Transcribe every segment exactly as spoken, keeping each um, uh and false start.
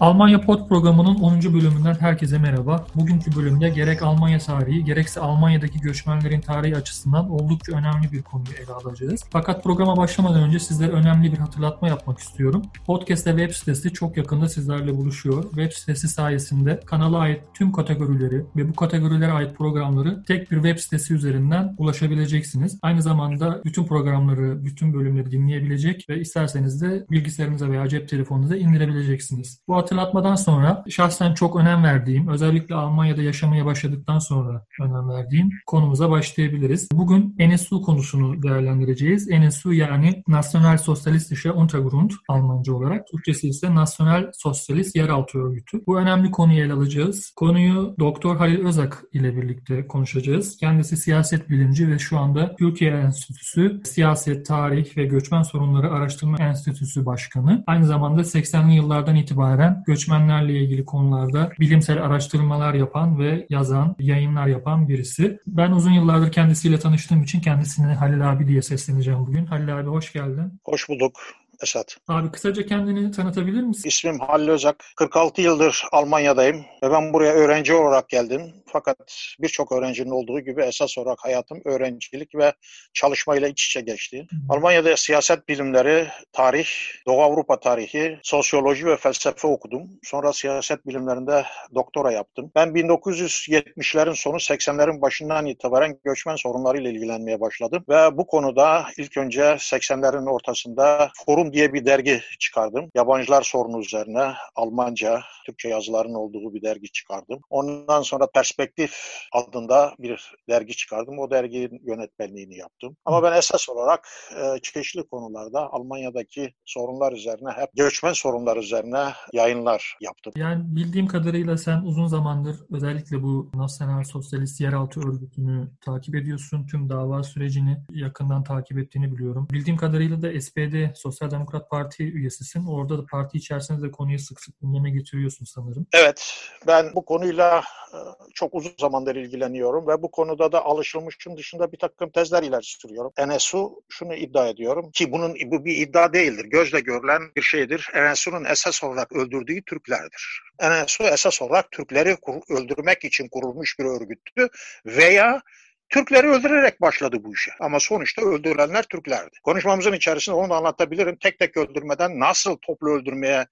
AlmanyaPod programının onuncu bölümünden herkese merhaba. Bugünkü bölümde gerek Almanya tarihi, gerekse Almanya'daki göçmenlerin tarihi açısından oldukça önemli bir konuyu ele alacağız. Fakat programa başlamadan önce sizlere önemli bir hatırlatma yapmak istiyorum. Podcast ve web sitesi çok yakında sizlerle buluşuyor. Web sitesi sayesinde kanala ait tüm kategorileri ve bu kategorilere ait programları tek bir web sitesi üzerinden ulaşabileceksiniz. Aynı zamanda bütün programları, bütün bölümleri dinleyebilecek ve isterseniz de bilgisayarınıza veya cep telefonunuza indirebileceksiniz. Bu hatırlatmadan sonra şahsen çok önem verdiğim, özellikle Almanya'da yaşamaya başladıktan sonra önem verdiğim konumuza başlayabiliriz. Bugün N S U konusunu değerlendireceğiz. N S U yani National Sosyalist Untergrund Almanca olarak, Türkçesi ise Nasyonal Sosyalist Yeraltı Örgütü. Bu önemli konuyu ele alacağız. Konuyu Doktor Halil Özak ile birlikte konuşacağız. Kendisi siyaset bilimci ve şu anda Türkiye Enstitüsü Siyaset, Tarih ve Göçmen Sorunları Araştırma Enstitüsü Başkanı. Aynı zamanda seksenli yıllardan itibaren göçmenlerle ilgili konularda bilimsel araştırmalar yapan ve yazan, yayınlar yapan birisi. Ben uzun yıllardır kendisiyle tanıştığım için kendisine Halil abi diye sesleneceğim bugün. Halil abi hoş geldin. Hoş bulduk Esad. Abi kısaca kendini tanıtabilir misin? İsmim Halil Özak. kırk altı yıldır Almanya'dayım ve ben buraya öğrenci olarak geldim. Fakat birçok öğrencinin olduğu gibi esas olarak hayatım öğrencilik ve çalışmayla iç içe geçti. Hmm. Almanya'da siyaset bilimleri, tarih, Doğu Avrupa tarihi, sosyoloji ve felsefe okudum. Sonra siyaset bilimlerinde doktora yaptım. Ben bin dokuz yüz yetmişlerin sonu seksenlerin başından itibaren göçmen sorunlarıyla ilgilenmeye başladım. Ve bu konuda ilk önce seksenlerin ortasında Forum diye bir dergi çıkardım. Yabancılar sorunu üzerine Almanca, Türkçe yazıların olduğu bir dergi çıkardım. Ondan sonra Perspektif adında bir dergi çıkardım. O derginin yönetmenliğini yaptım. Ama ben esas olarak e, çeşitli konularda Almanya'daki sorunlar üzerine, hep göçmen sorunlar üzerine yayınlar yaptım. Yani bildiğim kadarıyla sen uzun zamandır özellikle bu Nasyonal Sosyalist Yeraltı Örgütü'nü takip ediyorsun. Tüm dava sürecini yakından takip ettiğini biliyorum. Bildiğim kadarıyla da S P D, Sosyal Demokrat Parti üyesisin. Orada da parti içerisinde de konuyu sık sık gündeme getiriyorsun sanırım. Evet. Ben bu konuyla çok uzun zamandır ilgileniyorum ve bu konuda da alışılmışın dışında bir takım tezler ileri sürüyorum. N S U şunu iddia ediyorum ki bunun bu bir iddia değildir. Gözle görülen bir şeydir. N S U'nun esas olarak öldürdüğü Türklerdir. N S U esas olarak Türkleri öldürmek için kurulmuş bir örgüttü veya Türkleri öldürerek başladı bu işe. Ama sonuçta öldürülenler Türklerdi. Konuşmamızın içerisinde onu da anlatabilirim. Tek tek öldürmeden nasıl toplu öldürmeye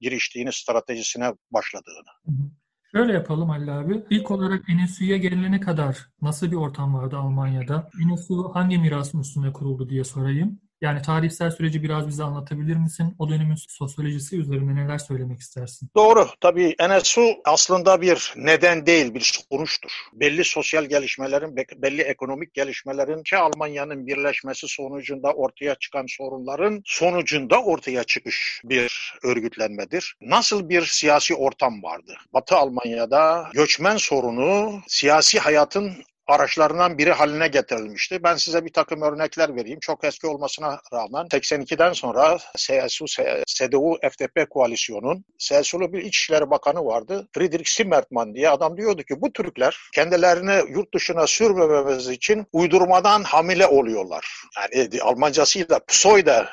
giriştiğini, stratejisine başladığını. Hı hı. Şöyle yapalım Halil abi. İlk olarak N S U'ya gelene kadar nasıl bir ortam vardı Almanya'da? N S U hangi mirasın üstüne kuruldu diye sorayım. Yani tarihsel süreci biraz bize anlatabilir misin? O dönemin sosyolojisi üzerine neler söylemek istersin? Doğru. Tabii N S U aslında bir neden değil, bir sonuçtur. Belli sosyal gelişmelerin, belli ekonomik gelişmelerin ki Almanya'nın birleşmesi sonucunda ortaya çıkan sorunların sonucunda ortaya çıkış bir örgütlenmedir. Nasıl bir siyasi ortam vardı? Batı Almanya'da göçmen sorunu siyasi hayatın araçlarından biri haline getirilmişti. Ben size bir takım örnekler vereyim. Çok eski olmasına rağmen seksen ikiden sonra C D U F D P koalisyonun C S U'lu bir İçişleri Bakanı vardı. Friedrich Simertmann diye adam diyordu ki bu Türkler kendilerini yurt dışına sürmememiz için uydurmadan hamile oluyorlar. Yani Almancasıyla Psoyda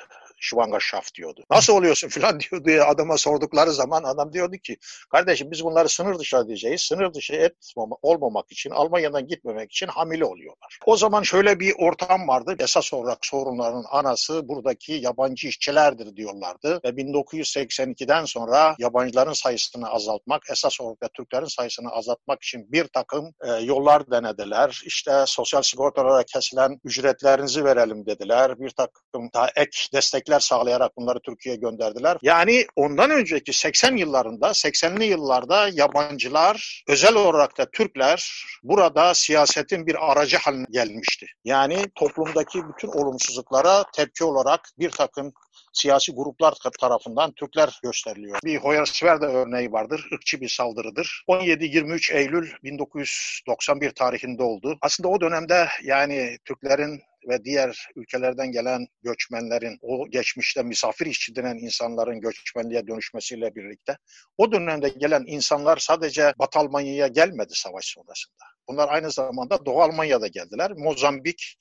Schwangerschaft diyordu. Nasıl oluyorsun filan diyordu ya, adama sordukları zaman adam diyordu ki kardeşim biz bunları sınır dışı edeceğiz. Sınır dışı etmama, olmamak için, Almanya'dan gitmemek için hamile oluyorlar. O zaman şöyle bir ortam vardı. Esas olarak sorunların anası buradaki yabancı işçilerdir diyorlardı. Ve bin dokuz yüz seksen ikiden sonra yabancıların sayısını azaltmak, esas olarak Türklerin sayısını azaltmak için bir takım e, yollar denediler. İşte sosyal sigortalara kesilen ücretlerinizi verelim dediler. Bir takım daha ek destekler sağlayarak bunları Türkiye'ye gönderdiler. Yani ondan önceki seksen yıllarında, seksenli yıllarda yabancılar, özel olarak da Türkler burada siyasetin bir aracı haline gelmişti. Yani toplumdaki bütün olumsuzluklara tepki olarak bir takım siyasi gruplar tarafından Türkler gösteriliyor. Bir Hoyerswerda örneği vardır. Irkçı bir saldırıdır. on yedi yirmi üç Eylül bin dokuz yüz doksan bir tarihinde oldu. Aslında o dönemde yani Türklerin ve diğer ülkelerden gelen göçmenlerin, o geçmişte misafir işçi denen insanların göçmenliğe dönüşmesiyle birlikte o dönemde gelen insanlar sadece Batı Almanya'ya gelmedi savaş sonrasında. Bunlar aynı zamanda Doğu Almanya'da geldiler. Mozambik,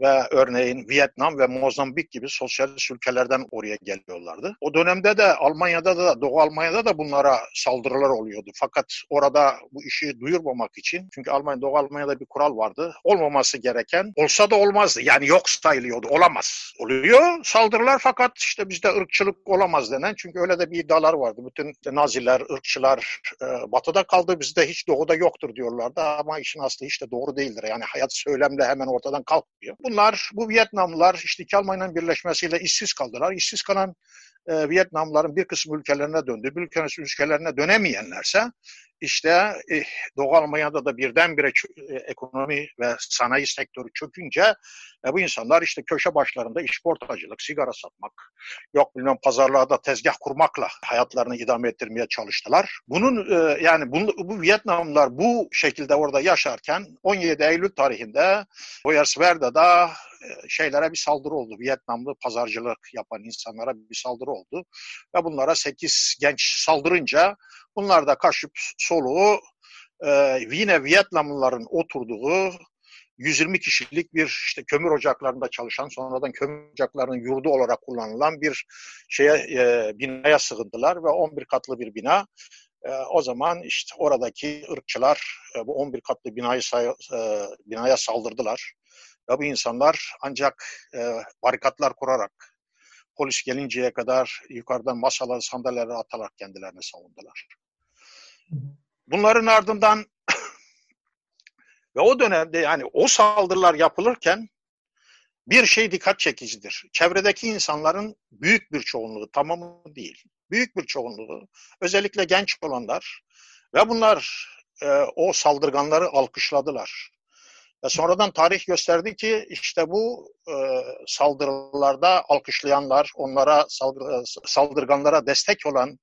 ve örneğin Vietnam ve Mozambik gibi sosyalist ülkelerden oraya geliyorlardı. O dönemde de Almanya'da da, Doğu Almanya'da da bunlara saldırılar oluyordu. Fakat orada bu işi duyurmamak için, çünkü Almanya, Doğu Almanya'da bir kural vardı. Olmaması gereken olsa da olmazdı. Yani yok sayılıyordu. Olamaz. Oluyor saldırılar, fakat işte bizde ırkçılık olamaz denen, çünkü öyle de bir iddialar vardı. Bütün işte Naziler, ırkçılar e, batıda kaldı, bizde hiç doğuda yoktur diyorlardı ama işin aslı hiç de doğru değildir. Yani hayat söylemle hemen ortadan kalkmıyor. Bunlar, bu Vietnamlılar işte iki Almanya'nın birleşmesiyle işsiz kaldılar. İşsiz kalan e, Vietnamlıların bir kısmı ülkelerine döndü. Bir kısmı ülkelerine dönemeyenlerse İşte eh, Doğu Almanya'da da birdenbire çö- ekonomi ve sanayi sektörü çökünce e, bu insanlar işte köşe başlarında işportacılık, sigara satmak, yok bilmem pazarlarda tezgah kurmakla hayatlarını idame ettirmeye çalıştılar. Bunun e, yani bu, bu Vietnamlılar bu şekilde orada yaşarken on yedi Eylül tarihinde Hoyerswerda'da şeylere bir saldırı oldu. Vietnamlı pazarcılık yapan insanlara bir saldırı oldu. Ve bunlara sekiz genç saldırınca bunlar da kaçıp soluğu e, yine Vietnamlıların oturduğu yüz yirmi kişilik bir işte kömür ocaklarında çalışan, sonradan kömür ocaklarının yurdu olarak kullanılan bir şeye e, binaya sığındılar ve on bir katlı bir bina. O zaman işte oradaki ırkçılar bu on bir katlı binayı say- binaya saldırdılar. Ve bu insanlar ancak barikatlar kurarak, polis gelinceye kadar yukarıdan masaları, sandalyeleri atarak kendilerini savundular. Bunların ardından ve o dönemde yani o saldırılar yapılırken bir şey dikkat çekicidir. Çevredeki insanların büyük bir çoğunluğu, tamamı değil, büyük bir çoğunluğu, özellikle genç olanlar ve bunlar e, o saldırganları alkışladılar. Ve sonradan tarih gösterdi ki işte bu e, saldırılarda alkışlayanlar, onlara saldır, saldırganlara destek olan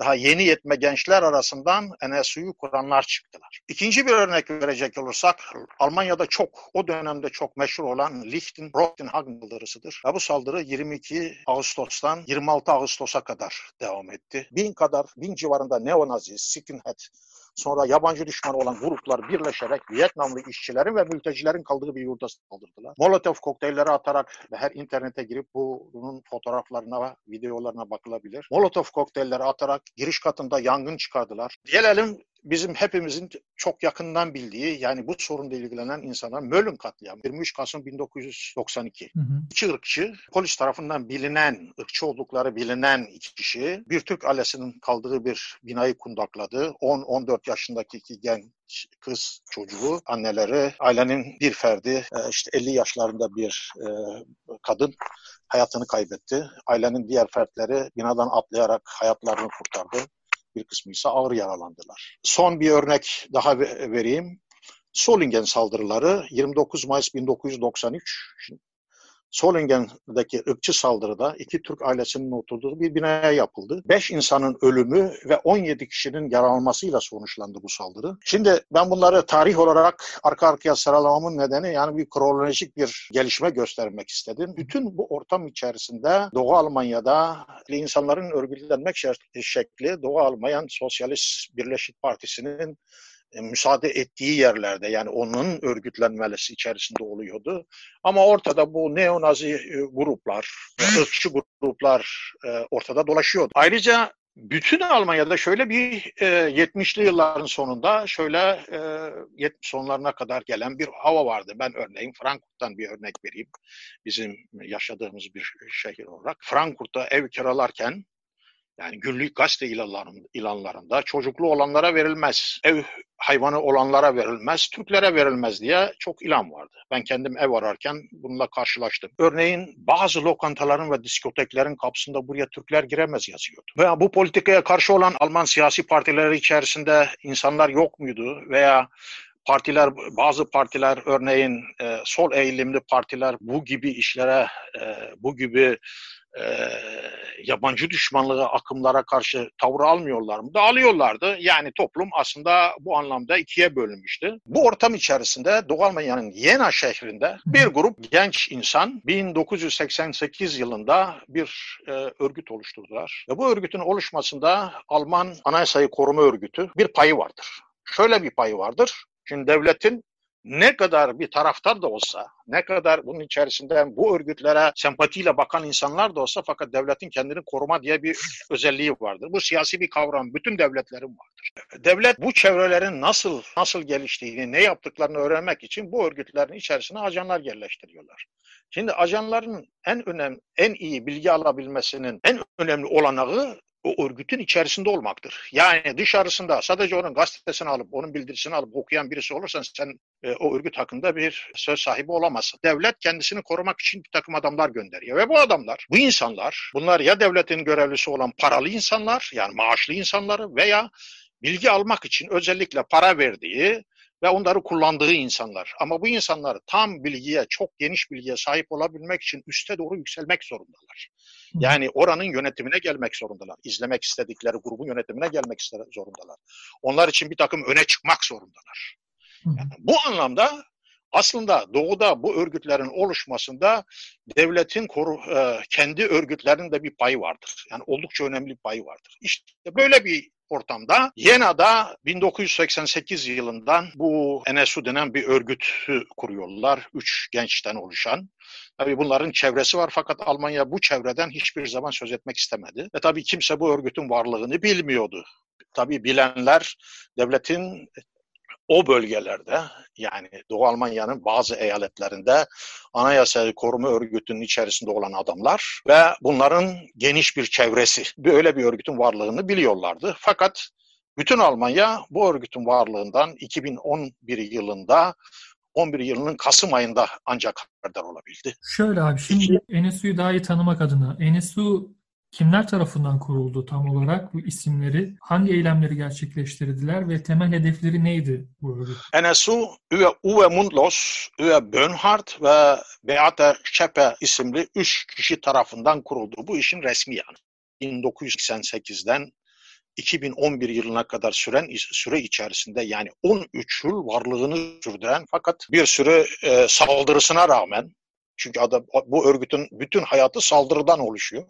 daha yeni yetme gençler arasından N S U'yu kuranlar çıktılar. İkinci bir örnek verecek olursak, Almanya'da çok, o dönemde çok meşhur olan Lichtenhagen saldırısıdır. Ve bu saldırı yirmi iki Ağustos'tan yirmi altı Ağustos'a kadar devam etti. Bin kadar, bin civarında neonazi, skinhead, sonra yabancı düşman olan gruplar birleşerek Vietnamlı işçilerin ve mültecilerin kaldığı bir yurda saldırdılar. Molotov kokteylleri atarak, her internete girip bunun fotoğraflarına, videolarına bakılabilir. Molotov kokteylleri atarak giriş katında yangın çıkardılar. Gelelim bizim hepimizin çok yakından bildiği, yani bu sorunla ilgilenen insanlar, Mölln katliamı yirmi üç Kasım bin dokuz yüz doksan iki. Hı hı. İki ırkçı, polis tarafından bilinen, ırkçı oldukları bilinen iki kişi bir Türk ailesinin kaldığı bir binayı kundakladı. on on dört yaşındaki iki genç kız çocuğu, anneleri, ailenin bir ferdi, işte elli yaşlarında bir kadın hayatını kaybetti. Ailenin diğer fertleri binadan atlayarak hayatlarını kurtardı. Bir kısmı ise ağır yaralandılar. Son bir örnek daha vereyim. Solingen saldırıları yirmi dokuz Mayıs bin dokuz yüz doksan üç. Solingen'deki ırkçı saldırıda iki Türk ailesinin oturduğu bir binaya yapıldı. beş insanın ölümü ve on yedi kişinin yaralanmasıyla sonuçlandı bu saldırı. Şimdi ben bunları tarih olarak arka arkaya sıralamamın nedeni, yani bir kronolojik bir gelişme göstermek istedim. Bütün bu ortam içerisinde Doğu Almanya'da insanların örgütlenmek şekli, Doğu Almanya Sosyalist Birleşik Partisi'nin müsaade ettiği yerlerde, yani onun örgütlenmesi içerisinde oluyordu. Ama ortada bu neonazi gruplar, ırkçı gruplar ortada dolaşıyordu. Ayrıca bütün Almanya'da şöyle bir yetmişli yılların sonunda, şöyle yetmiş sonlarına kadar gelen bir hava vardı. Ben örneğin Frankfurt'tan bir örnek vereyim. Bizim yaşadığımız bir şehir olarak. Frankfurt'ta ev kiralarken, yani günlük gazete ilanlarında çocuklu olanlara verilmez, ev hayvanı olanlara verilmez, Türklere verilmez diye çok ilan vardı. Ben kendim ev ararken bununla karşılaştım. Örneğin bazı lokantaların ve diskoteklerin kapısında "buraya Türkler giremez" yazıyordu. Veya bu politikaya karşı olan Alman siyasi partileri içerisinde insanlar yok muydu? Veya partiler, bazı partiler, örneğin e, sol eğilimli partiler bu gibi işlere, e, bu gibi Ee, yabancı düşmanlığı akımlara karşı tavır almıyorlar mı? Da alıyorlardı. Yani toplum aslında bu anlamda ikiye bölünmüştü. Bu ortam içerisinde Doğu Almanya'nın Jena şehrinde bir grup genç insan bin dokuz yüz seksen sekiz yılında bir e, örgüt oluşturdular. Ve bu örgütün oluşmasında Alman Anayasayı Koruma Örgütü bir payı vardır. Şöyle bir payı vardır. Şimdi devletin ne kadar bir taraftar da olsa, ne kadar bunun içerisinden bu örgütlere sempatiyle bakan insanlar da olsa, fakat devletin kendini koruma diye bir özelliği vardır. Bu siyasi bir kavram, bütün devletlerin vardır. Devlet bu çevrelerin nasıl nasıl geliştiğini, ne yaptıklarını öğrenmek için bu örgütlerin içerisine ajanlar yerleştiriyorlar. Şimdi ajanların en önemli, en iyi bilgi alabilmesinin en önemli olanağı o örgütün içerisinde olmaktır. Yani dışarısında sadece onun gazetesini alıp, onun bildirisini alıp okuyan birisi olursan sen e, o örgüt hakkında bir söz sahibi olamazsın. Devlet kendisini korumak için bir takım adamlar gönderiyor. Ve bu adamlar, bu insanlar, bunlar ya devletin görevlisi olan paralı insanlar, yani maaşlı insanları, veya bilgi almak için özellikle para verdiği ve onları kullandığı insanlar. Ama bu insanlar tam bilgiye, çok geniş bilgiye sahip olabilmek için üste doğru yükselmek zorundalar. Yani oranın yönetimine gelmek zorundalar. İzlemek istedikleri grubun yönetimine gelmek zorundalar. Onlar için bir takım öne çıkmak zorundalar. Yani bu anlamda aslında doğuda bu örgütlerin oluşmasında devletin koru, kendi örgütlerinin de bir payı vardır. Yani oldukça önemli bir payı vardır. İşte böyle bir ortamda Yena'da bin dokuz yüz seksen sekiz yılından bu N S U denen bir örgütü kuruyorlar. Üç gençten oluşan. Tabii bunların çevresi var, fakat Almanya bu çevreden hiçbir zaman söz etmek istemedi. Ve tabii kimse bu örgütün varlığını bilmiyordu. Tabii bilenler devletin o bölgelerde, yani Doğu Almanya'nın bazı eyaletlerinde anayasa koruma örgütünün içerisinde olan adamlar ve bunların geniş bir çevresi böyle bir örgütün varlığını biliyorlardı. Fakat bütün Almanya bu örgütün varlığından iki bin on bir yılında, on bir yılının Kasım ayında ancak haberdar olabildi. Şöyle abi, şimdi N S U'yu daha iyi tanımak adına, N S U kimler tarafından kuruldu tam olarak, bu isimleri, hangi eylemleri gerçekleştirdiler ve temel hedefleri neydi bu örgütün? N S U, Uwe Mundlos, Uwe Bönhardt ve Beate Şepe isimli üç kişi tarafından kuruldu. Bu işin resmi yani. bin dokuz yüz seksen sekizden iki bin on bir yılına kadar süren süre içerisinde, yani on üç yıl varlığını sürdüren, fakat bir sürü e, saldırısına rağmen, çünkü adam, bu örgütün bütün hayatı saldırıdan oluşuyor.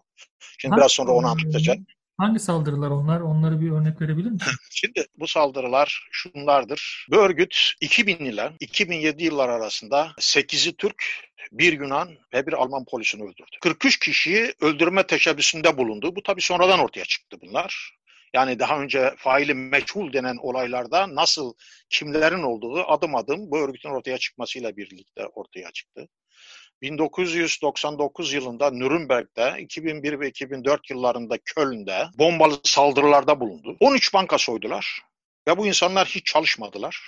Şimdi hangi, biraz sonra onu anlatacağım. Hangi saldırılar onlar? Onları bir örnek verebilir misin? Şimdi bu saldırılar şunlardır. Bu örgüt iki bin ile iki bin yedi yıllar arasında sekizi Türk, bir Yunan ve bir Alman polisini öldürdü. kırk üç kişiyi öldürme teşebbüsünde bulundu. Bu tabii sonradan ortaya çıktı bunlar. Yani daha önce faili meçhul denen olaylarda nasıl, kimlerin olduğu adım adım bu örgütün ortaya çıkmasıyla birlikte ortaya çıktı. bin dokuz yüz doksan dokuz yılında Nürnberg'de, iki bin bir ve iki bin dört yıllarında Köln'de bombalı saldırılarda bulundu. on üç banka soydular ve bu insanlar hiç çalışmadılar.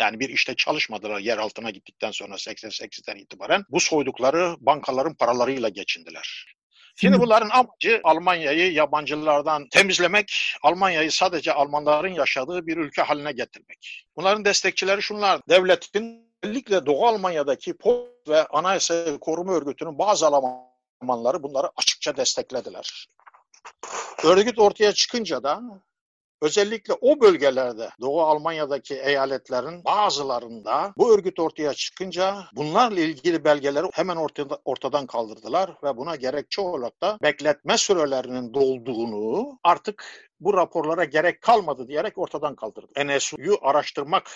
Yani bir işte çalışmadılar yer altına gittikten sonra seksen sekizden itibaren. Bu soydukları bankaların paralarıyla geçindiler. Şimdi bunların amacı Almanya'yı yabancılardan temizlemek, Almanya'yı sadece Almanların yaşadığı bir ülke haline getirmek. Bunların destekçileri şunlar: devletin, özellikle Doğu Almanya'daki polis ve Anayasa Koruma Örgütü'nün bazı elemanları bunları açıkça desteklediler. Örgüt ortaya çıkınca da özellikle o bölgelerde, Doğu Almanya'daki eyaletlerin bazılarında bu örgüt ortaya çıkınca bunlarla ilgili belgeleri hemen ortada, ortadan kaldırdılar ve buna gerekçe olarak da bekletme sürelerinin dolduğunu, artık bu raporlara gerek kalmadı diyerek ortadan kaldırdı. N S U'yu araştırmak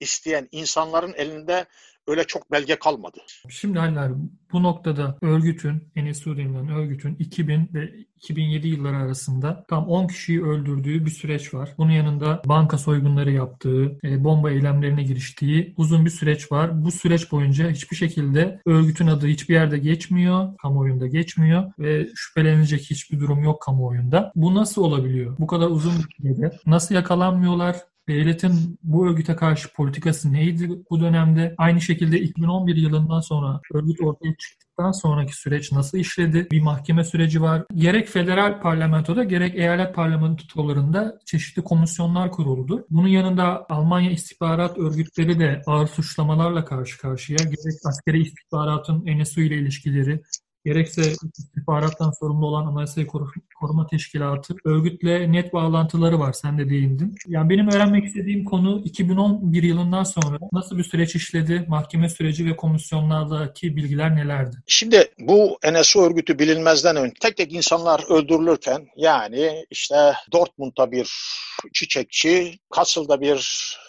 isteyen insanların elinde öyle çok belge kalmadı. Şimdi Halil abi, bu noktada örgütün, N S U denilen örgütün iki bin ve iki bin yedi yılları arasında tam on kişiyi öldürdüğü bir süreç var. Bunun yanında banka soygunları yaptığı, e, bomba eylemlerine giriştiği uzun bir süreç var. Bu süreç boyunca hiçbir şekilde örgütün adı hiçbir yerde geçmiyor, kamuoyunda geçmiyor ve şüphelenecek hiçbir durum yok kamuoyunda. Bu nasıl olabiliyor? Bu kadar uzun bir sürede nasıl yakalanmıyorlar? Devletin bu örgüte karşı politikası neydi bu dönemde? Aynı şekilde iki bin on bir yılından sonra örgüt ortaya çıktıktan sonraki süreç nasıl işledi? Bir mahkeme süreci var. Gerek federal parlamentoda, gerek eyalet parlamentolarında çeşitli komisyonlar kuruldu. Bunun yanında Almanya istihbarat örgütleri de ağır suçlamalarla karşı karşıya. Gerek askeri istihbaratın N S U ile ilişkileri, gerekse istihbarattan sorumlu olan Anayasayı Koruma Teşkilatı örgütle net bağlantıları var. Sen de değindin. Yani benim öğrenmek istediğim konu iki bin on bir yılından sonra nasıl bir süreç işledi, mahkeme süreci ve komisyonlardaki bilgiler nelerdi? Şimdi bu N S O örgütü bilinmezden önce tek tek insanlar öldürülürken, yani işte Dortmund'da bir çiçekçi, Kassel'da bir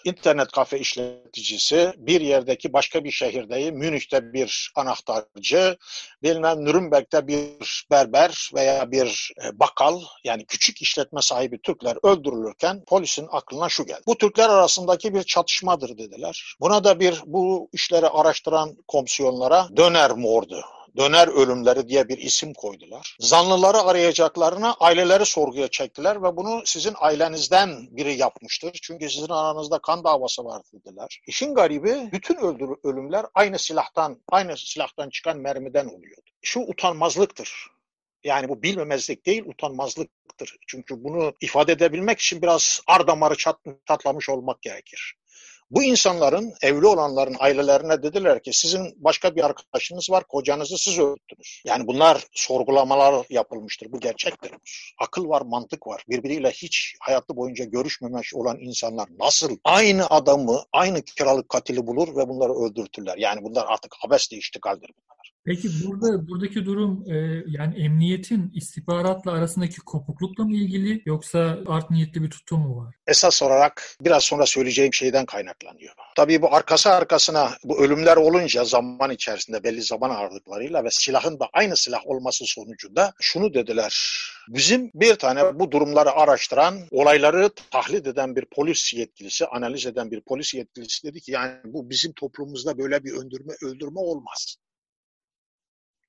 internet kafe işleticisi, bir yerdeki başka bir şehirde, Münih'te bir anahtarcı, bilmem Nürnberg'de bir berber veya bir bakkal, yani küçük işletme sahibi Türkler öldürülürken polisin aklına şu geldi: bu Türkler arasındaki bir çatışmadır dediler. Buna da bir bu işleri araştıran komisyonlara döner mordu, döner ölümleri diye bir isim koydular. Zanlıları arayacaklarına aileleri sorguya çektiler ve bunu sizin ailenizden biri yapmıştır, çünkü sizin aranızda kan davası var dediler. İşin garibi, bütün öldür- ölümler aynı silahtan, aynı silahtan çıkan mermiden oluyordu. Şu utanmazlıktır. Yani bu bilmemezlik değil, utanmazlıktır. Çünkü bunu ifade edebilmek için biraz ar damarı çatlamış olmak gerekir. Bu insanların, evli olanların ailelerine dediler ki sizin başka bir arkadaşınız var, kocanızı siz öldürdünüz. Yani bunlar sorgulamalar yapılmıştır, bu gerçektir. Akıl var, mantık var. Birbiriyle hiç hayatı boyunca görüşmemiş olan insanlar nasıl aynı adamı, aynı kiralık katili bulur ve bunları öldürtürler? Yani bunlar artık abesle iştikaldir bunlar. Peki burada buradaki durum e, yani emniyetin istihbaratla arasındaki kopuklukla mı ilgili, yoksa art niyetli bir tutum mu var? Esas olarak biraz sonra söyleyeceğim şeyden kaynaklanıyor. Tabii bu arkası arkasına bu ölümler olunca zaman içerisinde belli zaman aralıklarıyla ve silahın da aynı silah olması sonucunda şunu dediler: bizim bir tane bu durumları araştıran, olayları tahlil eden bir polis yetkilisi, analiz eden bir polis yetkilisi dedi ki yani bu bizim toplumumuzda böyle bir öldürme, öldürme olmaz.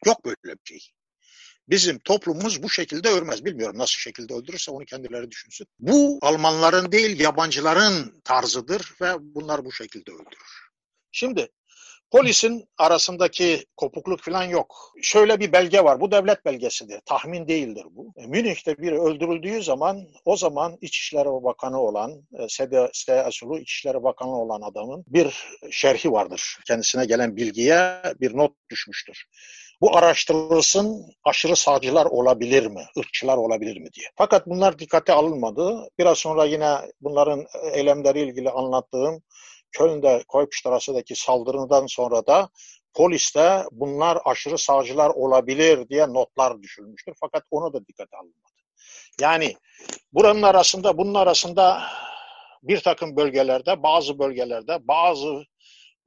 Yok böyle bir şey. Bizim toplumumuz bu şekilde ölmez. Bilmiyorum nasıl şekilde öldürürse onu kendileri düşünsün. Bu Almanların değil, yabancıların tarzıdır ve bunlar bu şekilde öldürür. Şimdi polisin arasındaki kopukluk falan yok. Şöyle bir belge var. Bu devlet belgesidir. Tahmin değildir bu. Münih'te biri öldürüldüğü zaman, o zaman İçişleri Bakanı olan, S D A S U L U İçişleri Bakanı olan adamın bir şerhi vardır. Kendisine gelen bilgiye bir not düşmüştür. Bu araştırılsın, aşırı sağcılar olabilir mi, ırkçılar olabilir mi diye. Fakat bunlar dikkate alınmadı. Biraz sonra yine bunların eylemleriyle ilgili anlattığım Köln'de Koypstrasse'deki saldırıdan sonra da poliste bunlar aşırı sağcılar olabilir diye notlar düşülmüştür. Fakat ona da dikkate alınmadı. Yani buranın arasında, bunun arasında bir takım bölgelerde, bazı bölgelerde, bazı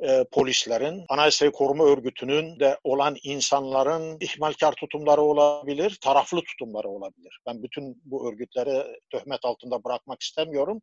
E, polislerin, Anayasayı Koruma Örgütü'nün de olan insanların ihmalkar tutumları olabilir, taraflı tutumları olabilir. Ben bütün bu örgütleri töhmet altında bırakmak istemiyorum.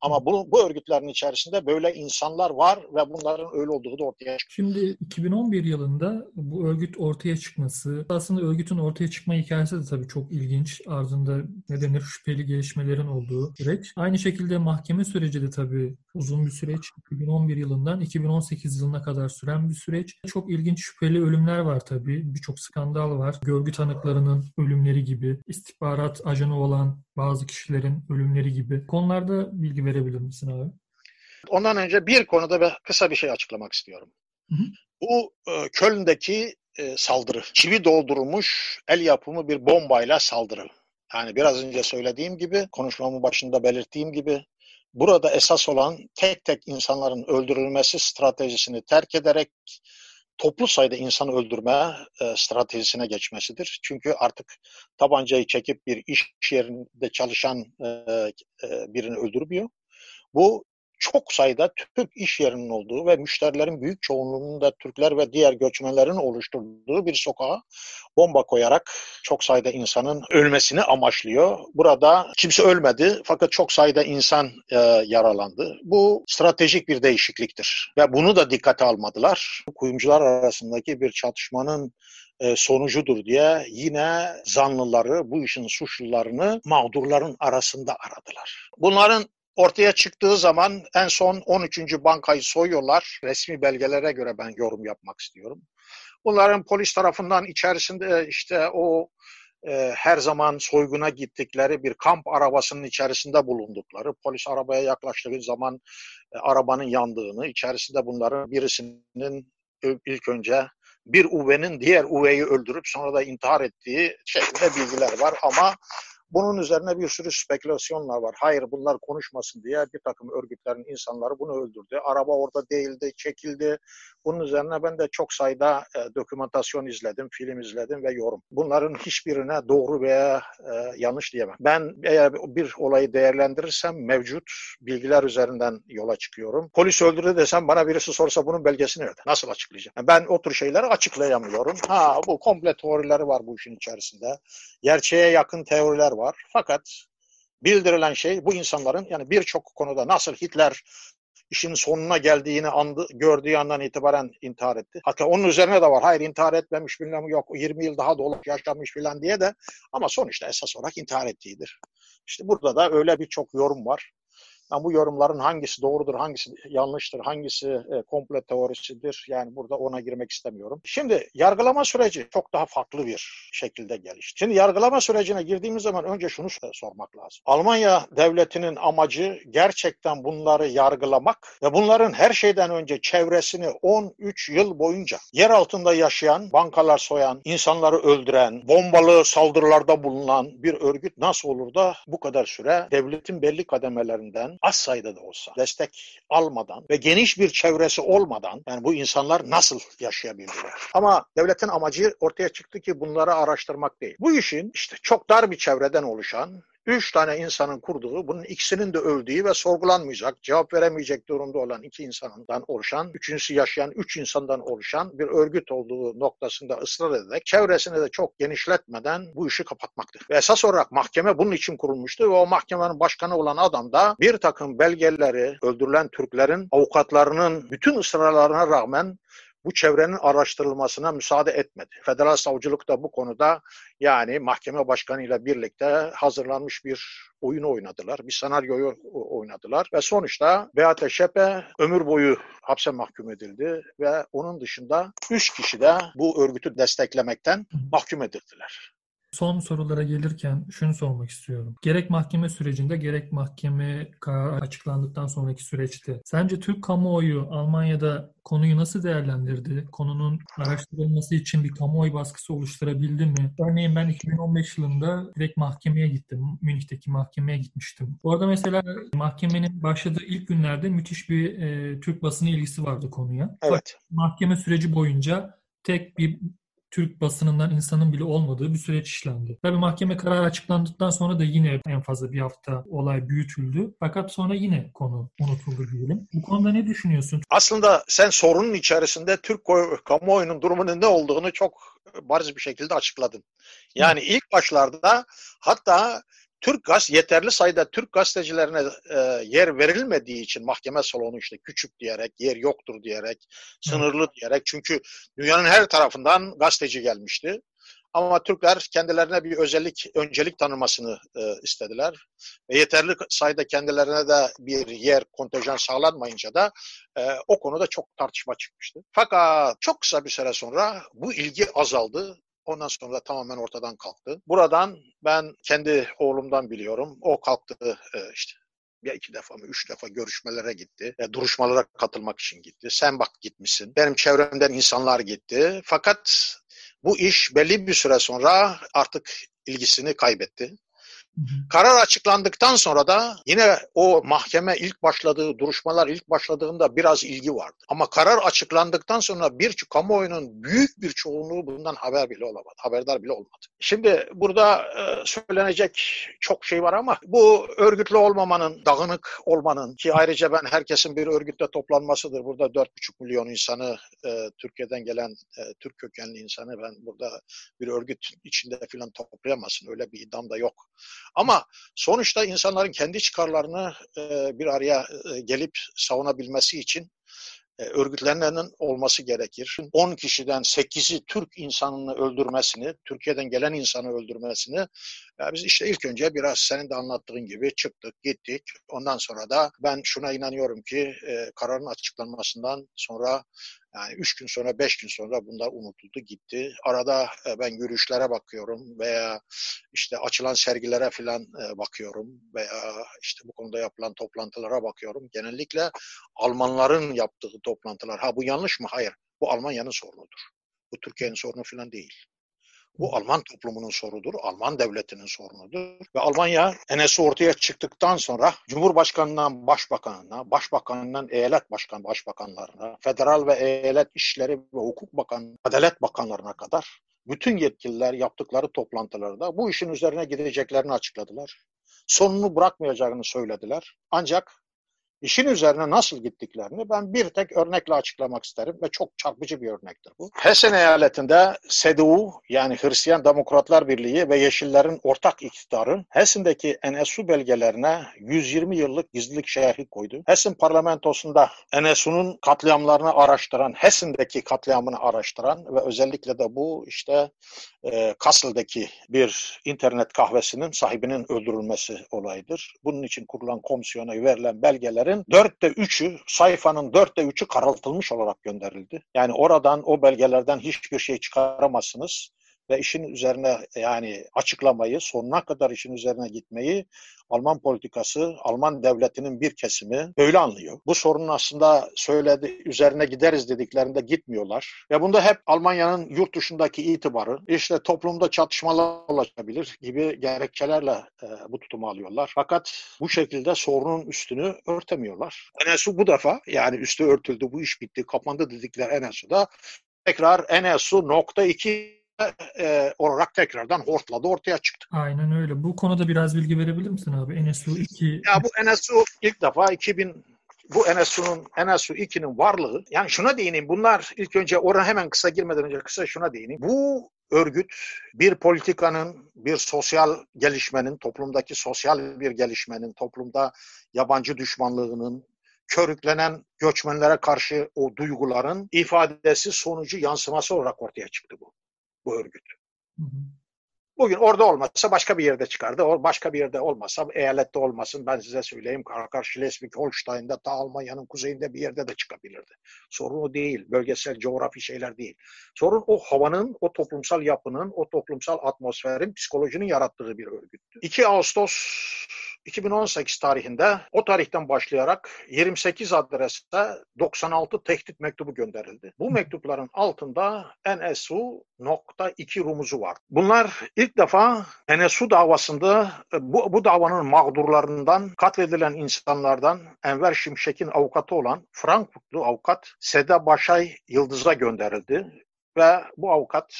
Ama bu, bu örgütlerin içerisinde böyle insanlar var ve bunların öyle olduğu da ortaya çıkıyor. Şimdi iki bin on bir yılında bu örgüt ortaya çıkması, aslında örgütün ortaya çıkma hikayesi de tabii çok ilginç. Ardında ne denir, şüpheli gelişmelerin olduğu süreç. Aynı şekilde mahkeme süreci de tabii uzun bir süreç. iki bin on bir yılından iki bin on sekiz yılına kadar süren bir süreç. Çok ilginç şüpheli ölümler var tabii. Birçok skandal var. Görgü tanıklarının ölümleri gibi, istihbarat ajanı olan bazı kişilerin ölümleri gibi. Konularda bilgi verebilir misin abi? Ondan önce bir konuda ben kısa bir şey açıklamak istiyorum. Hı hı. Bu e, Köln'deki e, saldırı, çivi doldurulmuş el yapımı bir bombayla saldırı. Yani biraz önce söylediğim gibi, konuşmamın başında belirttiğim gibi, burada esas olan tek tek insanların öldürülmesi stratejisini terk ederek toplu sayıda insanı öldürme e, stratejisine geçmesidir. Çünkü artık tabancayı çekip bir iş yerinde çalışan e, e, birini öldürmüyor. Bu çok sayıda Türk iş yerinin olduğu ve müşterilerin büyük çoğunluğunun da Türkler ve diğer göçmenlerin oluşturduğu bir sokağa bomba koyarak çok sayıda insanın ölmesini amaçlıyor. Burada kimse ölmedi fakat çok sayıda insan e, yaralandı. Bu stratejik bir değişikliktir ve bunu da dikkate almadılar. Kuyumcular arasındaki bir çatışmanın e, sonucudur diye yine zanlıları, bu işin suçlularını mağdurların arasında aradılar. Bunların ortaya çıktığı zaman en son on üçüncü bankayı soyuyorlar. Resmi belgelere göre ben yorum yapmak istiyorum. Bunların polis tarafından içerisinde işte o e, her zaman soyguna gittikleri bir kamp arabasının içerisinde bulundukları, polis arabaya yaklaştığı zaman e, arabanın yandığını, içerisinde bunların birisinin ilk önce bir Uwe'nin diğer Uwe'yi öldürüp sonra da intihar ettiği şeklinde bilgiler var ama bunun üzerine bir sürü spekülasyonlar var. Hayır, bunlar konuşmasın diye bir takım örgütlerin insanları bunu öldürdü. Araba orada değildi, çekildi. Bunun üzerine ben de çok sayıda e, dokümantasyon izledim, film izledim ve yorum. Bunların hiçbirine doğru veya e, yanlış diyemem. Ben eğer bir olayı değerlendirirsem mevcut bilgiler üzerinden yola çıkıyorum. Polis öldürdü desem bana birisi sorsa bunun belgesini öde. Nasıl açıklayacağım? Ben o tür şeyleri açıklayamıyorum. Ha, bu komple teorileri var bu işin içerisinde. Gerçeğe yakın teoriler var. Var. Fakat bildirilen şey bu insanların yani birçok konuda nasıl Hitler işin sonuna geldiğini andı, gördüğü andan itibaren intihar etti. Hatta onun üzerine de var. Hayır intihar etmemiş bilmem yok yirmi yıl daha dolup yaşamış filan diye de ama sonuçta esas olarak intihar ettiğidir. İşte burada da öyle birçok yorum var. Yani bu yorumların hangisi doğrudur, hangisi yanlıştır, hangisi komplo teorisidir? Yani burada ona girmek istemiyorum. Şimdi yargılama süreci çok daha farklı bir şekilde gelişti. Şimdi yargılama sürecine girdiğimiz zaman önce şunu sormak lazım. Almanya devletinin amacı gerçekten bunları yargılamak ve bunların her şeyden önce çevresini on üç yıl boyunca yer altında yaşayan, bankalar soyan, insanları öldüren, bombalı saldırılarda bulunan bir örgüt nasıl olur da bu kadar süre devletin belli kademelerinden az sayıda da olsa destek almadan ve geniş bir çevresi olmadan yani bu insanlar nasıl yaşayabildiler? Ama devletin amacı ortaya çıktı ki bunları araştırmak değil. Bu işin işte çok dar bir çevreden oluşan üç tane insanın kurduğu, bunun ikisinin de öldüğü ve sorgulanmayacak, cevap veremeyecek durumda olan iki insandan oluşan, üçüncüsü yaşayan üç insandan oluşan bir örgüt olduğu noktasında ısrar ederek, çevresini de çok genişletmeden bu işi kapatmaktır. Ve esas olarak mahkeme bunun için kurulmuştu ve o mahkemenin başkanı olan adam da bir takım belgeleri, öldürülen Türklerin avukatlarının bütün ısrarlarına rağmen bu çevrenin araştırılmasına müsaade etmedi. Federal savcılık da bu konuda yani mahkeme başkanıyla birlikte hazırlanmış bir oyunu oynadılar. Bir senaryoyu oynadılar ve sonuçta Beate Şepe ömür boyu hapse mahkum edildi ve onun dışında üç kişi de bu örgütü desteklemekten mahkum edildiler. Son sorulara gelirken şunu sormak istiyorum. Gerek mahkeme sürecinde gerek mahkeme kararı açıklandıktan sonraki süreçte sence Türk kamuoyu Almanya'da konuyu nasıl değerlendirdi? Konunun araştırılması için bir kamuoyu baskısı oluşturabildi mi? Örneğin ben iki bin on beş yılında direkt mahkemeye gittim. Münih'teki mahkemeye gitmiştim. Bu arada mesela mahkemenin başladığı ilk günlerde müthiş bir e, Türk basını ilgisi vardı konuya. Evet. Mahkeme süreci boyunca tek bir Türk basınından insanın bile olmadığı bir süreç işlendi. Tabii mahkeme kararı açıklandıktan sonra da yine en fazla bir hafta olay büyütüldü. Fakat sonra yine konu unutuldu diyelim. Bu konuda ne düşünüyorsun? Aslında sen sorunun içerisinde Türk kamuoyunun durumunun ne olduğunu çok bariz bir şekilde açıkladın. Yani Hı. ilk başlarda hatta Türk gaz yeterli sayıda Türk gazetecilerine e, yer verilmediği için mahkeme salonu işte küçük diyerek, yer yoktur diyerek, sınırlı diyerek. Çünkü dünyanın her tarafından gazeteci gelmişti. Ama Türkler kendilerine bir özellik, öncelik tanınmasını e, istediler. Ve yeterli sayıda kendilerine de bir yer, kontenjan sağlanmayınca da e, o konuda çok tartışma çıkmıştı. Fakat çok kısa bir süre sonra bu ilgi azaldı. Ondan sonra tamamen ortadan kalktı. Buradan ben kendi oğlumdan biliyorum. O kalktı işte. Ya iki defa mı, üç defa görüşmelere gitti. Ya duruşmalara katılmak için gitti. Sen bak gitmişsin. Benim çevremden insanlar gitti. Fakat bu iş belli bir süre sonra artık ilgisini kaybetti. Karar açıklandıktan sonra da yine o mahkeme ilk başladığı duruşmalar ilk başladığında biraz ilgi vardı. Ama karar açıklandıktan sonra bir kamuoyunun büyük bir çoğunluğu bundan haber bile olamadı, haberdar bile olmadı. Şimdi burada söylenecek çok şey var ama bu örgütlü olmamanın, dağınık olmanın ki ayrıca ben herkesin bir örgütle toplanmasıdır. Burada dört buçuk milyon insanı, Türkiye'den gelen Türk kökenli insanı ben burada bir örgüt içinde falan toplayamazsın. Öyle bir idam da yok. Ama sonuçta insanların kendi çıkarlarını bir araya gelip savunabilmesi için örgütlerinin olması gerekir. on kişiden sekizi Türk insanını öldürmesini, Türkiye'den gelen insanı öldürmesini biz işte ilk önce biraz senin de anlattığın gibi çıktık, gittik. Ondan sonra da ben şuna inanıyorum ki kararın açıklanmasından sonra yani üç gün sonra, beş gün sonra bunlar unutuldu, gitti. Arada ben yürüyüşlere bakıyorum veya işte açılan sergilere falan bakıyorum veya işte bu konuda yapılan toplantılara bakıyorum. Genellikle Almanların yaptığı toplantılar. Ha bu yanlış mı? Hayır. Bu Almanya'nın sorunudur. Bu Türkiye'nin sorunu falan değil. Bu Alman toplumunun sorudur, Alman devletinin sorunudur. Ve Almanya N S O ortaya çıktıktan sonra Cumhurbaşkanından Başbakanına, Başbakanından Eyalet Başkan Başbakanlarına, Federal ve Eyalet İşleri ve Hukuk Bakanı, Adalet Bakanlarına kadar bütün yetkililer yaptıkları toplantılarda bu işin üzerine gideceklerini açıkladılar. Sonunu bırakmayacağını söylediler. Ancak İşin üzerine nasıl gittiklerini ben bir tek örnekle açıklamak isterim ve çok çarpıcı bir örnektir bu. Hessen eyaletinde C D U yani Hristiyan Demokratlar Birliği ve Yeşillerin ortak iktidarı Hessen'deki N S U belgelerine yüz yirmi yıllık gizlilik şerhi koydu. Hessen parlamentosunda N S U'nun katliamlarını araştıran, Hessen'deki katliamını araştıran ve özellikle de bu işte e, Kassel'deki bir internet kahvesinin sahibinin öldürülmesi olayıdır. Bunun için kurulan komisyona verilen belgeleri dörtte üçü, sayfanın dörtte üçü karaltılmış olarak gönderildi. Yani oradan, o belgelerden hiçbir şey çıkaramazsınız ve işin üzerine yani açıklamayı, sonuna kadar işin üzerine gitmeyi Alman politikası, Alman devletinin bir kesimi böyle anlıyor. Bu sorunun aslında söyledi, üzerine gideriz dediklerinde gitmiyorlar. Ve bunda hep Almanya'nın yurt dışındaki itibarı, işte toplumda çatışmalar olabilir gibi gerekçelerle e, bu tutumu alıyorlar. Fakat bu şekilde sorunun üstünü örtemiyorlar. N S U bu defa yani üstü örtüldü, bu iş bitti, kapandı dedikleri N S U'da tekrar N S U nokta iki E, olarak tekrardan hortladı, ortaya çıktı. Aynen öyle. Bu konuda biraz bilgi verebilir misin abi? N S U iki... Ya bu N S U ilk defa iki bin... Bu N S U'nun, N S U ikinin varlığı... Yani şuna değineyim. Bunlar ilk önce oraya hemen kısa girmeden önce kısa şuna değineyim. Bu örgüt bir politikanın, bir sosyal gelişmenin, toplumdaki sosyal bir gelişmenin, toplumda yabancı düşmanlığının, körüklenen göçmenlere karşı o duyguların ifadesi, sonucu, yansıması olarak ortaya çıktı bu. Bu örgüt. Hı hı. Bugün orada olmasa başka bir yerde çıkardı. Başka bir yerde olmasa, eyalette olmasın ben size söyleyeyim. Schleswig-Holstein'da, ta Almanya'nın kuzeyinde bir yerde de çıkabilirdi. Sorun o değil. Bölgesel, coğrafi şeyler değil. Sorun o havanın, o toplumsal yapının, o toplumsal atmosferin, psikolojinin yarattığı bir örgüttü. iki Ağustos iki bin on sekiz tarihinde, o tarihten başlayarak yirmi sekiz adreste doksan altı tehdit mektubu gönderildi. Bu mektupların altında N S U nokta iki rumuzu var. Bunlar ilk defa N S U davasında bu, bu davanın mağdurlarından, katledilen insanlardan Enver Şimşek'in avukatı olan Frankfurtlu avukat Seda Başay Yıldız'a gönderildi ve bu avukat,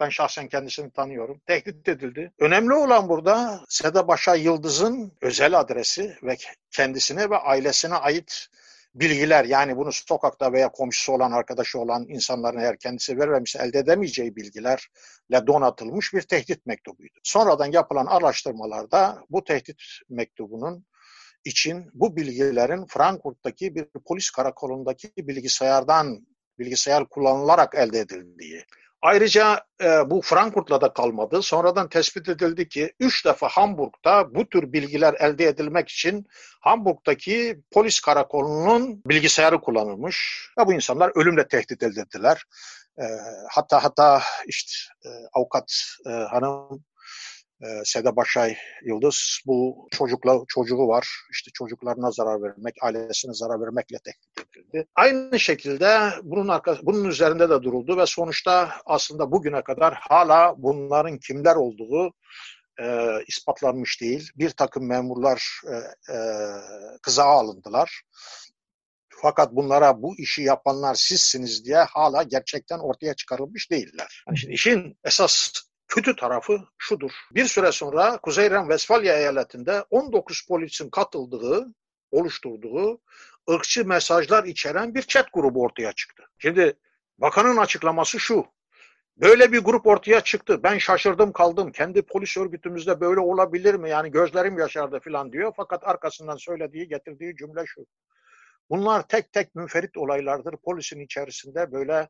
ben şahsen kendisini tanıyorum, tehdit edildi. Önemli olan burada Seda Başay Yıldız'ın özel adresi ve kendisine ve ailesine ait bilgiler, yani bunu sokakta veya komşusu olan, arkadaşı olan insanların eğer kendisi vermemişse elde edemeyeceği bilgilerle donatılmış bir tehdit mektubuydu. Sonradan yapılan araştırmalarda bu tehdit mektubunun için bu bilgilerin Frankfurt'taki bir polis karakolundaki bilgisayardan, bilgisayar kullanılarak elde edildiği. Ayrıca e, bu Frankfurt'la da kalmadı. Sonradan tespit edildi ki üç defa Hamburg'da bu tür bilgiler elde edilmek için Hamburg'daki polis karakolunun bilgisayarı kullanılmış. Ve bu insanlar ölümle tehdit edildiler. E, hatta hatta işte e, avukat e, hanım e, Seda Başay Yıldız bu çocukla çocuğu var. İşte çocuklarına zarar vermek, ailesine zarar vermekle tehdit edildi. Aynı şekilde bunun arkası, bunun üzerinde de duruldu ve sonuçta aslında bugüne kadar hala bunların kimler olduğu e, ispatlanmış değil. Bir takım memurlar e, e, kızağa alındılar. Fakat bunlara bu işi yapanlar sizsiniz diye hala gerçekten ortaya çıkarılmış değiller. Yani şimdi işin esas kötü tarafı şudur. Bir süre sonra Kuzey Ren-Vesfalya eyaletinde on dokuz polisin katıldığı, oluşturduğu ırkçı mesajlar içeren bir chat grubu ortaya çıktı. Şimdi bakanın açıklaması şu. Böyle bir grup ortaya çıktı. Ben şaşırdım kaldım. Kendi polis örgütümüzde böyle olabilir mi? Yani gözlerim yaşardı falan diyor. Fakat arkasından söylediği, getirdiği cümle şu. Bunlar tek tek münferit olaylardır. Polisin içerisinde böyle,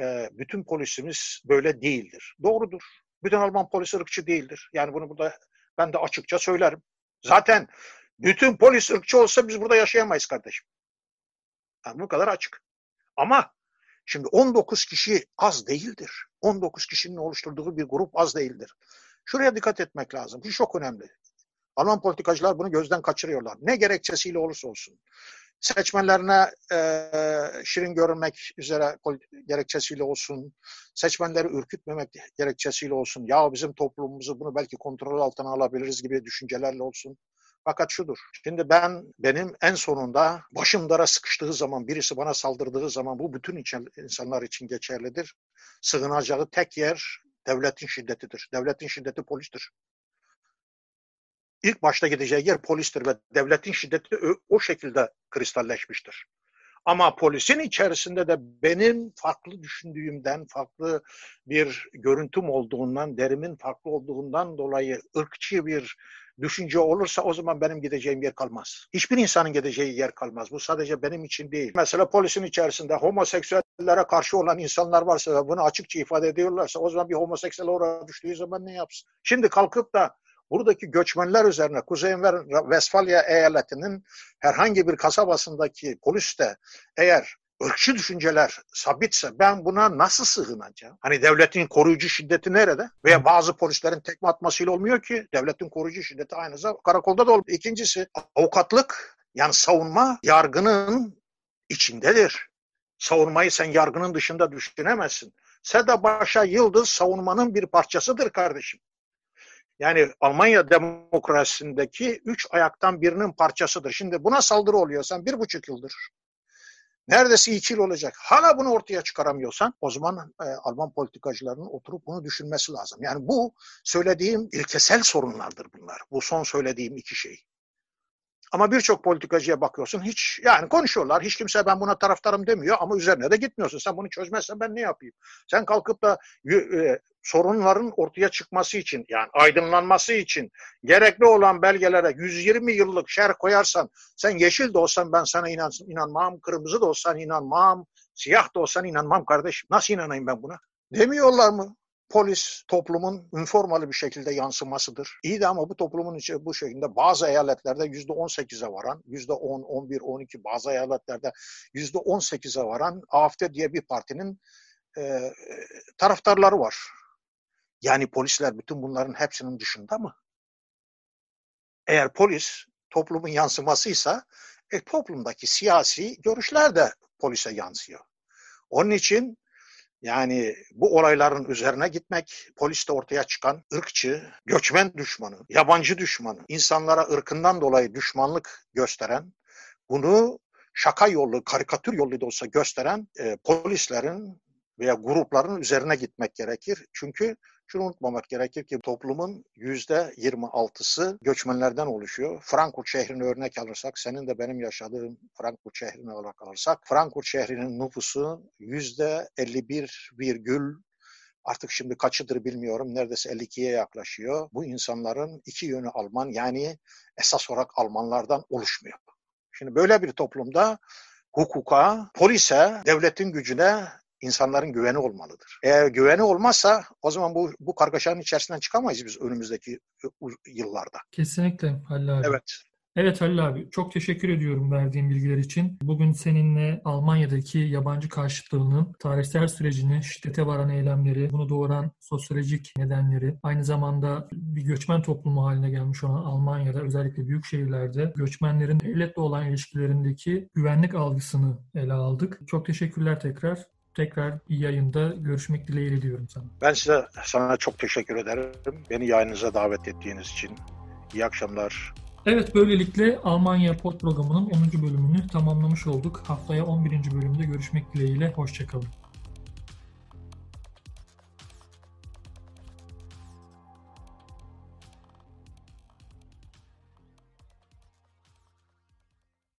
e, bütün polisimiz böyle değildir. Doğrudur. Bütün Alman polisi ırkçı değildir. Yani bunu burada ben de açıkça söylerim. Zaten bütün polis ırkçı olsa biz burada yaşayamayız kardeşim. Yani bu kadar açık. Ama şimdi on dokuz kişi az değildir. on dokuz kişinin oluşturduğu bir grup az değildir. Şuraya dikkat etmek lazım. Bu çok önemli. Alman politikacılar bunu gözden kaçırıyorlar. Ne gerekçesiyle olursa olsun. seçmenlerine e, şirin görünmek üzere gerekçesiyle olsun, seçmenleri ürkütmemek gerekçesiyle olsun, ya bizim toplumumuzu bunu belki kontrol altına alabiliriz gibi düşüncelerle olsun. Fakat şudur, şimdi ben, benim en sonunda başım dara sıkıştığı zaman, birisi bana saldırdığı zaman, bu bütün için, insanlar için geçerlidir. Sığınacağı tek yer devletin şiddetidir. Devletin şiddeti polistir. İlk başta gideceği yer polistir ve devletin şiddeti o şekilde kristalleşmiştir. Ama polisin içerisinde de benim farklı düşündüğümden, farklı bir görüntüm olduğundan, derimin farklı olduğundan dolayı ırkçı bir düşünce olursa o zaman benim gideceğim yer kalmaz. Hiçbir insanın gideceği yer kalmaz. Bu sadece benim için değil. Mesela polisin içerisinde homoseksüellere karşı olan insanlar varsa ve bunu açıkça ifade ediyorlarsa o zaman bir homoseksüel oraya düştüğü zaman ne yapsın? Şimdi kalkıp da buradaki göçmenler üzerine Kuzey Vesfalya eyaletinin herhangi bir kasabasındaki polis de eğer ırkçı düşünceler sabitse ben buna nasıl sığınacağım? Hani devletin koruyucu şiddeti nerede? Veya bazı polislerin tekme atmasıyla olmuyor ki. Devletin koruyucu şiddeti aynı zamanda karakolda da oluyor. İkincisi avukatlık, yani savunma yargının içindedir. Savunmayı sen yargının dışında düşünemezsin. Seda Başay Yıldız savunmanın bir parçasıdır kardeşim. Yani Almanya demokrasisindeki üç ayaktan birinin parçasıdır. Şimdi buna saldırı oluyorsan bir buçuk yıldır, neredeyse iki yıl olacak. Hala bunu ortaya çıkaramıyorsan o zaman e, Alman politikacılarının oturup bunu düşünmesi lazım. Yani bu söylediğim ilkesel sorunlardır bunlar. Bu son söylediğim iki şey. Ama birçok politikacıya bakıyorsun, hiç yani konuşuyorlar, hiç kimse ben buna taraftarım demiyor ama üzerine de gitmiyorsun. Sen bunu çözmezsen ben ne yapayım? Sen kalkıp da e, sorunların ortaya çıkması için, yani aydınlanması için gerekli olan belgelere yüz yirmi yıllık şerh koyarsan, sen yeşil de olsan ben sana inan, inanmam, kırmızı da olsan inanmam, siyah da olsan inanmam kardeşim. Nasıl inanayım ben buna? Demiyorlar mı? Polis toplumun üniformalı bir şekilde yansımasıdır. İyi de ama bu toplumun içi bu şekilde bazı eyaletlerde yüzde on sekize varan, yüzde on, on bir, on iki bazı eyaletlerde yüzde on sekize varan A F D diye bir partinin e, taraftarları var. Yani polisler bütün bunların hepsinin dışında mı? Eğer polis toplumun yansımasıysa e, toplumdaki siyasi görüşler de polise yansıyor. Onun için yani bu olayların üzerine gitmek, poliste ortaya çıkan ırkçı, göçmen düşmanı, yabancı düşmanı, insanlara ırkından dolayı düşmanlık gösteren, bunu şaka yolu, karikatür yolu da olsa gösteren e, polislerin veya grupların üzerine gitmek gerekir. Çünkü şunu unutmamak gerekir ki toplumun yüzde yirmi altısı göçmenlerden oluşuyor. Frankfurt şehrini örnek alırsak, senin de benim yaşadığım Frankfurt şehrini olarak alırsak, Frankfurt şehrinin nüfusu yüzde elli bir virgül artık şimdi kaçıdır bilmiyorum, neredeyse elli ikiye yaklaşıyor. Bu insanların iki yönü Alman, yani esas olarak Almanlardan oluşmuyor. Şimdi böyle bir toplumda hukuka, polise, devletin gücüne İnsanların güveni olmalıdır. Eğer güveni olmazsa o zaman bu bu kargaşanın içerisinden çıkamayız biz önümüzdeki yıllarda. Kesinlikle Halil abi. Evet. Evet Halil abi, çok teşekkür ediyorum verdiğin bilgiler için. Bugün seninle Almanya'daki yabancı karşıtlığının tarihsel sürecini, şiddete varan eylemleri, bunu doğuran sosyolojik nedenleri, aynı zamanda bir göçmen toplumu haline gelmiş olan Almanya'da özellikle büyük şehirlerde göçmenlerin devletle olan ilişkilerindeki güvenlik algısını ele aldık. Çok teşekkürler tekrar. Tekrar bir yayında görüşmek dileğiyle diyorum sana. Ben size sana çok teşekkür ederim. Beni yayınınıza davet ettiğiniz için. İyi akşamlar. Evet, böylelikle Almanya Pod programının onuncu bölümünü tamamlamış olduk. Haftaya on birinci bölümde görüşmek dileğiyle. Hoşçakalın.